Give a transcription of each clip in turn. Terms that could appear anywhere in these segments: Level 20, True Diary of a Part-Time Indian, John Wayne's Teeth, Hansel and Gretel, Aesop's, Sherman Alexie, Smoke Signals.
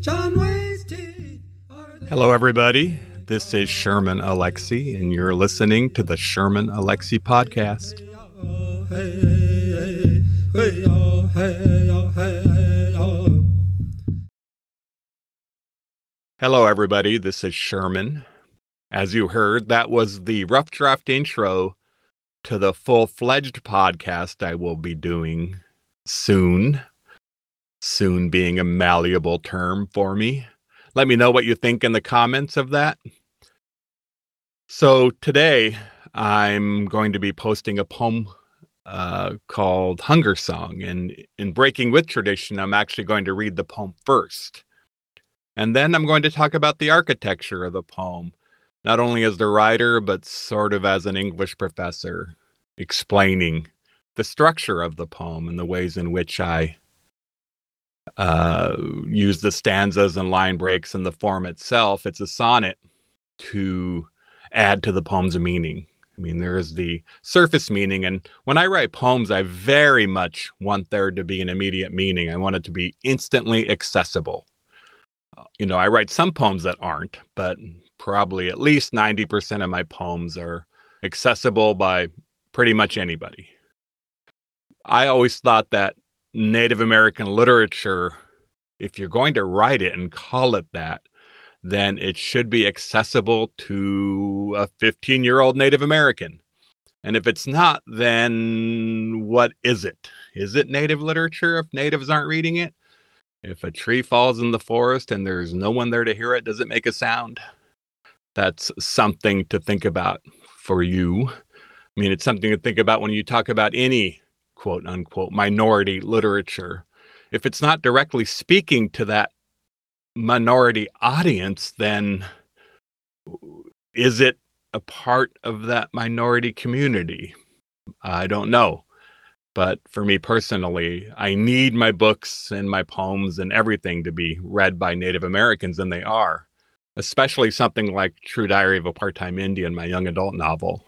John Wayne's Teeth. Hello, everybody. This is Sherman Alexie, and you're listening to the Sherman Alexie Podcast. Hello, everybody. This is Sherman. As you heard, that was the rough draft intro to the full-fledged podcast I will be doing soon. Soon being a malleable term for me. Let me know what you think in the comments of that. So today, I'm going to be posting a poem called Hunger Song. And in breaking with tradition, I'm actually going to read the poem first. And then I'm going to talk about the architecture of the poem, not only as the writer, but sort of as an English professor, explaining the structure of the poem and the ways in which I use the stanzas and line breaks and the form itself. It's a sonnet to add to the poem's meaning. I mean, there is the surface meaning. And when I write poems, I very much want there to be an immediate meaning. I want it to be instantly accessible. You know, I write some poems that aren't, but probably at least 90% of my poems are accessible by pretty much anybody. I always thought that Native American literature, if you're going to write it and call it that, then it should be accessible to a 15-year-old Native American. And if it's not, then what is it? Is it Native literature if natives aren't reading it? If a tree falls in the forest and there's no one there to hear it, does it make a sound? That's something to think about for you. I mean, it's something to think about when you talk about any quote unquote minority literature. If it's not directly speaking to that minority audience, then is it a part of that minority community? I don't know. But for me personally, I need my books and my poems and everything to be read by Native Americans, and they are. Especially something like True Diary of a Part-Time Indian, my young adult novel.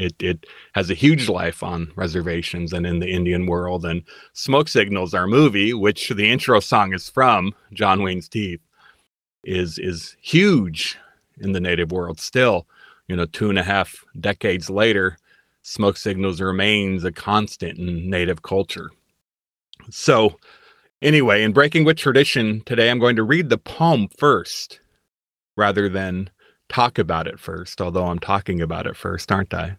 It has a huge life on reservations and in the Indian world. And Smoke Signals, our movie, which the intro song is from, John Wayne's Teeth, is huge in the Native world still. You know, 2.5 decades later, Smoke Signals remains a constant in Native culture. So anyway, in breaking with tradition today, I'm going to read the poem first rather than talk about it first, although I'm talking about it first, aren't I?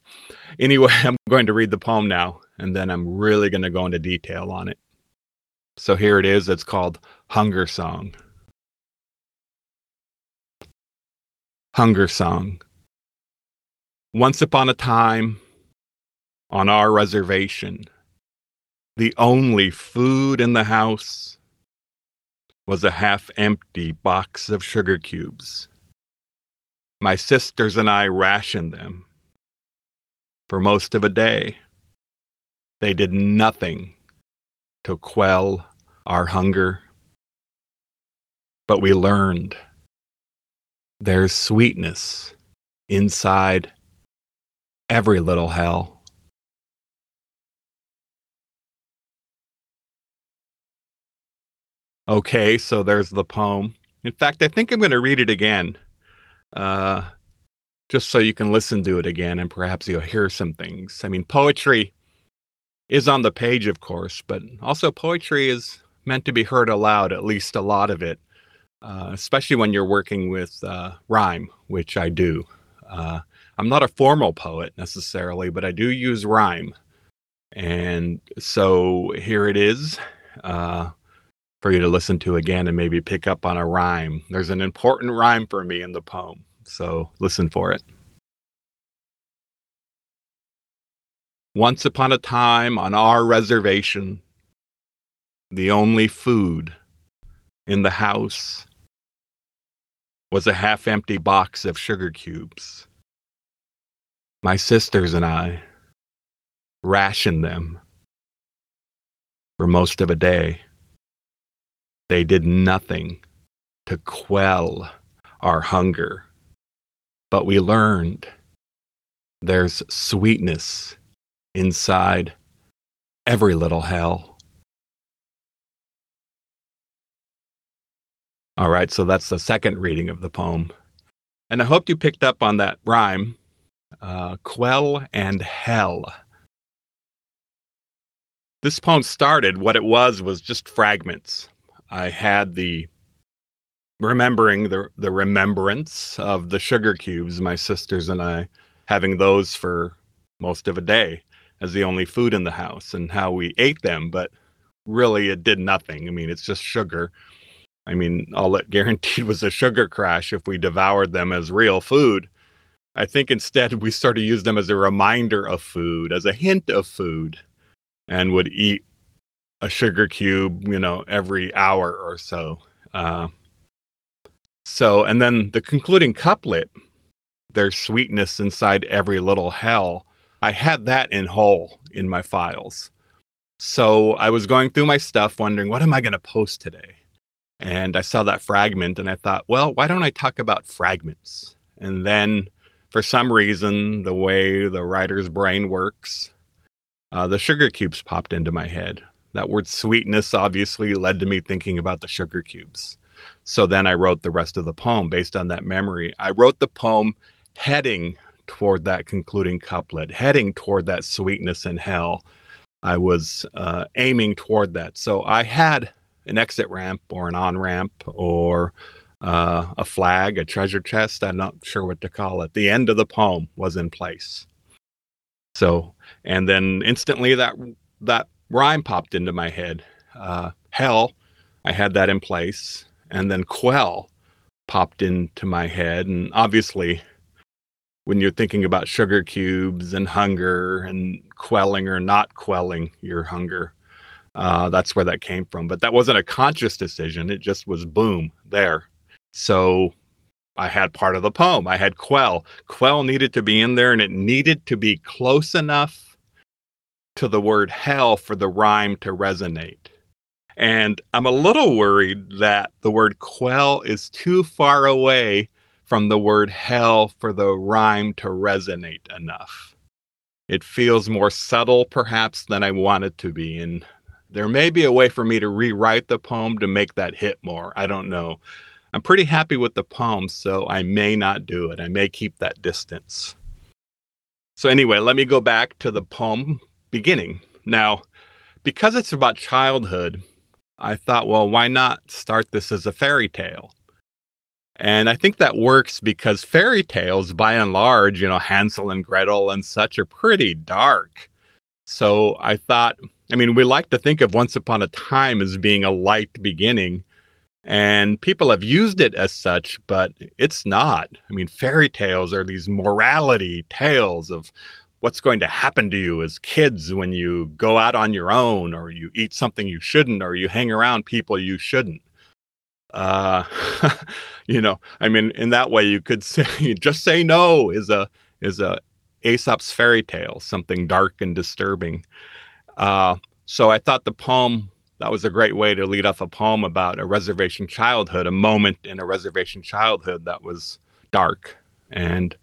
Anyway, I'm going to read the poem now, and then I'm really going to go into detail on it. So here it is. It's called Hunger Song. Hunger Song. Once upon a time, on our reservation, the only food in the house was a half-empty box of sugar cubes. My sisters and I rationed them. For most of a day, they did nothing to quell our hunger. But we learned there's sweetness inside every little hell. Okay, so there's the poem. In fact, I think I'm going to read it again, just so you can listen to it again, and perhaps you'll hear some things. I mean, poetry is on the page, of course, but also poetry is meant to be heard aloud, at least a lot of it, especially when you're working with rhyme, which I do. I'm not a formal poet necessarily, but I do use rhyme. And so here it is. For you to listen to again and maybe pick up on a rhyme. There's an important rhyme for me in the poem, so listen for it. Once upon a time on our reservation, the only food in the house was a half-empty box of sugar cubes. My sisters and I rationed them for most of a day. They did nothing to quell our hunger, but we learned there's sweetness inside every little hell. All right, so that's the second reading of the poem. And I hope you picked up on that rhyme, quell and hell. This poem started, what it was just fragments. I had the remembrance of the sugar cubes, my sisters and I, having those for most of a day as the only food in the house and how we ate them, but really it did nothing. I mean, it's just sugar. I mean, all it guaranteed was a sugar crash if we devoured them as real food. I think instead we sort of used them as a reminder of food, as a hint of food, and would eat a sugar cube, every hour or so. And then the concluding couplet, there's sweetness inside every little hell. I had that in whole in my files. So I was going through my stuff wondering, what am I going to post today? And I saw that fragment and I thought, well, why don't I talk about fragments? And then for some reason, the way the writer's brain works, the sugar cubes popped into my head. That word sweetness obviously led to me thinking about the sugar cubes. So then I wrote the rest of the poem based on that memory. I wrote the poem heading toward that concluding couplet, heading toward that sweetness in hell. I was aiming toward that. So I had an exit ramp or an on-ramp or a flag, a treasure chest. I'm not sure what to call it. The end of the poem was in place. So, and then instantly that rhyme popped into my head. Hell, I had that in place. And then quell popped into my head. And obviously, when you're thinking about sugar cubes and hunger and quelling or not quelling your hunger, that's where that came from. But that wasn't a conscious decision. It just was boom, there. So I had part of the poem. I had quell. Quell needed to be in there, and it needed to be close enough to the word hell for the rhyme to resonate. And I'm a little worried that the word quell is too far away from the word hell for the rhyme to resonate enough. It feels more subtle, perhaps, than I want it to be. And there may be a way for me to rewrite the poem to make that hit more. I don't know. I'm pretty happy with the poem, so I may not do it. I may keep that distance. So anyway, let me go back to the poem beginning. Now, because it's about childhood, I thought, well, why not start this as a fairy tale? And I think that works because fairy tales, by and large, Hansel and Gretel and such are pretty dark. So I thought, we like to think of Once Upon a Time as being a light beginning. And people have used it as such, but it's not. Fairy tales are these morality tales of what's going to happen to you as kids when you go out on your own, or you eat something you shouldn't, or you hang around people you shouldn't. In that way you could say, just say no is a Aesop's fairy tale, something dark and disturbing. So I thought the poem, that was a great way to lead off a poem about a reservation childhood, a moment in a reservation childhood that was dark. And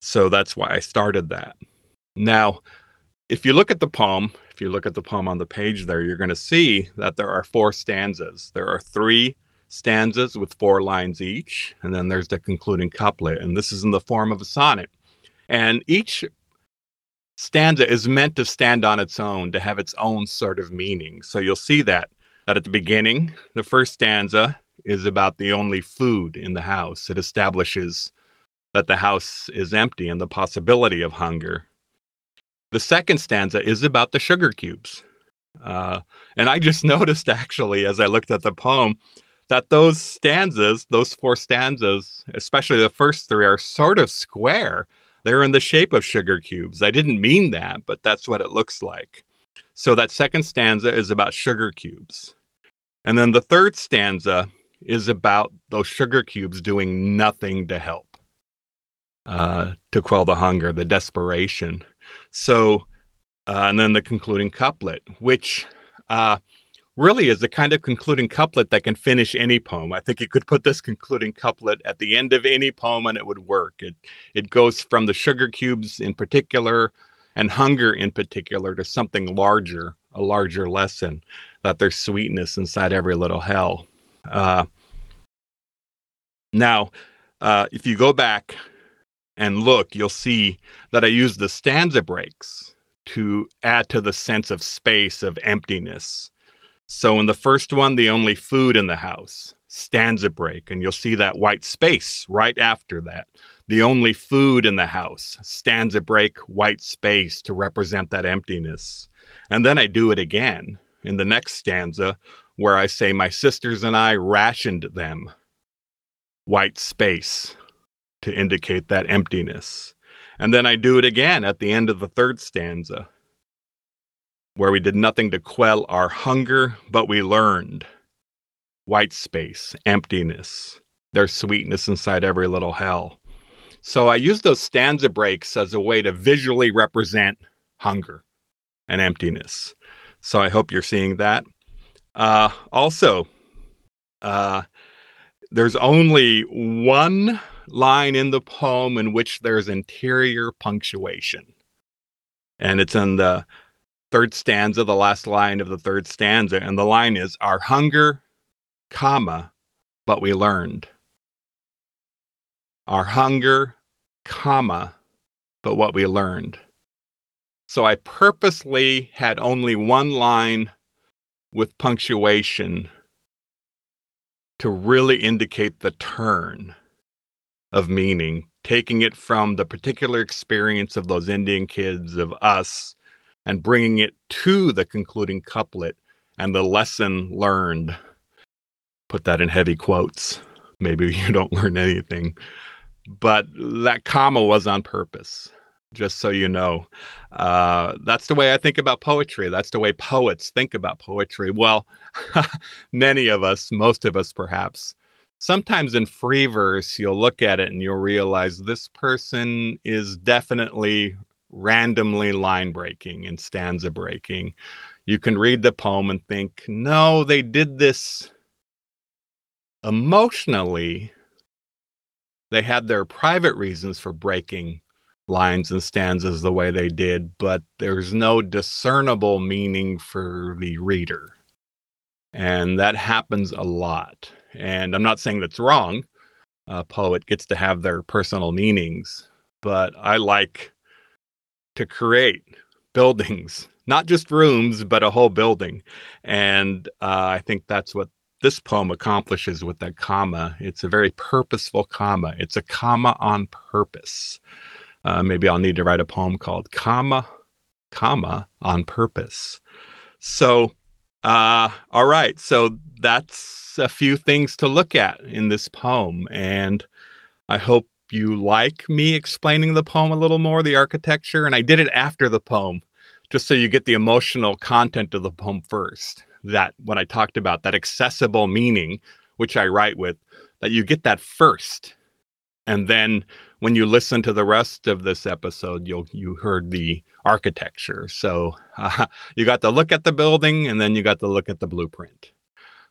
so that's why I started that. Now, if you look at the poem on the page there, you're going to see that there are four stanzas. There are three stanzas with four lines each, and then there's the concluding couplet, and this is in the form of a sonnet. And each stanza is meant to stand on its own, to have its own sort of meaning. So you'll see that at the beginning, the first stanza is about the only food in the house. It establishes that the house is empty and the possibility of hunger. The second stanza is about the sugar cubes. And I just noticed, actually, as I looked at the poem, that those four stanzas, especially the first three, are sort of square. They're in the shape of sugar cubes. I didn't mean that, but that's what it looks like. So that second stanza is about sugar cubes. And then the third stanza is about those sugar cubes doing nothing to help. To quell the hunger, the desperation. So, and then the concluding couplet, which really is the kind of concluding couplet that can finish any poem. I think you could put this concluding couplet at the end of any poem and it would work. It goes from the sugar cubes in particular and hunger in particular to something larger, a larger lesson, that there's sweetness inside every little hell. Now, if you go back and look, you'll see that I use the stanza breaks to add to the sense of space, of emptiness. So in the first one, the only food in the house, stanza break, and you'll see that white space right after that. The only food in the house, stanza break, white space to represent that emptiness. And then I do it again in the next stanza where I say, my sisters and I rationed them, white space to indicate that emptiness. And then I do it again at the end of the third stanza where we did nothing to quell our hunger, but we learned, white space, emptiness. There's sweetness inside every little hell. So I use those stanza breaks as a way to visually represent hunger and emptiness. So I hope you're seeing that. Also, there's only one line in the poem in which there's interior punctuation. And it's in the third stanza, the last line of the third stanza. And the line is, our hunger, comma, but we learned. Our hunger, comma, but what we learned. So I purposely had only one line with punctuation to really indicate the turn of meaning, taking it from the particular experience of those Indian kids, of us, and bringing it to the concluding couplet and the lesson learned. Put that in heavy quotes. Maybe you don't learn anything. But that comma was on purpose, just so you know. That's the way I think about poetry. That's the way poets think about poetry. Well, many of us, most of us perhaps. Sometimes in free verse, you'll look at it and you'll realize this person is definitely randomly line breaking and stanza breaking. You can read the poem and think, no, they did this emotionally. They had their private reasons for breaking lines and stanzas the way they did, but there's no discernible meaning for the reader. And that happens a lot. And I'm not saying that's wrong. A poet gets to have their personal meanings, but I like to create buildings, not just rooms, but a whole building. And I think that's what this poem accomplishes with that comma. It's a very purposeful comma. It's a comma on purpose. Maybe I'll need to write a poem called Comma on Purpose. So, all right. So that's a few things to look at in this poem. And I hope you like me explaining the poem a little more, the architecture. And I did it after the poem, just so you get the emotional content of the poem first. That what I talked about, that accessible meaning, which I write with, that you get that first. And then when you listen to the rest of this episode, you heard the architecture. So you got to look at the building and then you got to look at the blueprint.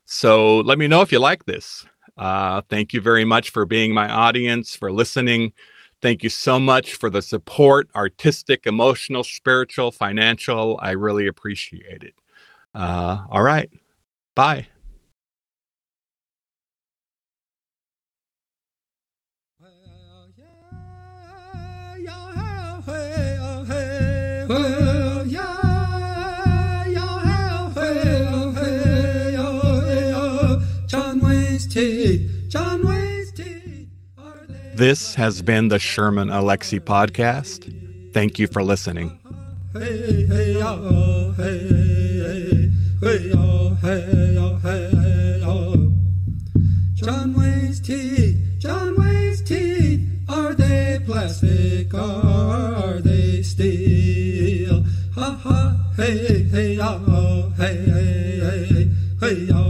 So let me know if you like this. Thank you very much for being my audience, for listening. Thank you so much for the support, artistic, emotional, spiritual, financial. I really appreciate it. All right. Bye. John Wayne's Teeth. John Wayne's Teeth. This has been the Sherman Alexie podcast. Thank you for listening. Hey oh, hey oh, hey oh. John Wayne's teeth, John Wayne's teeth. Are they plastic or are they steel? Ha ha, hey hey oh, hey hey hey hey oh.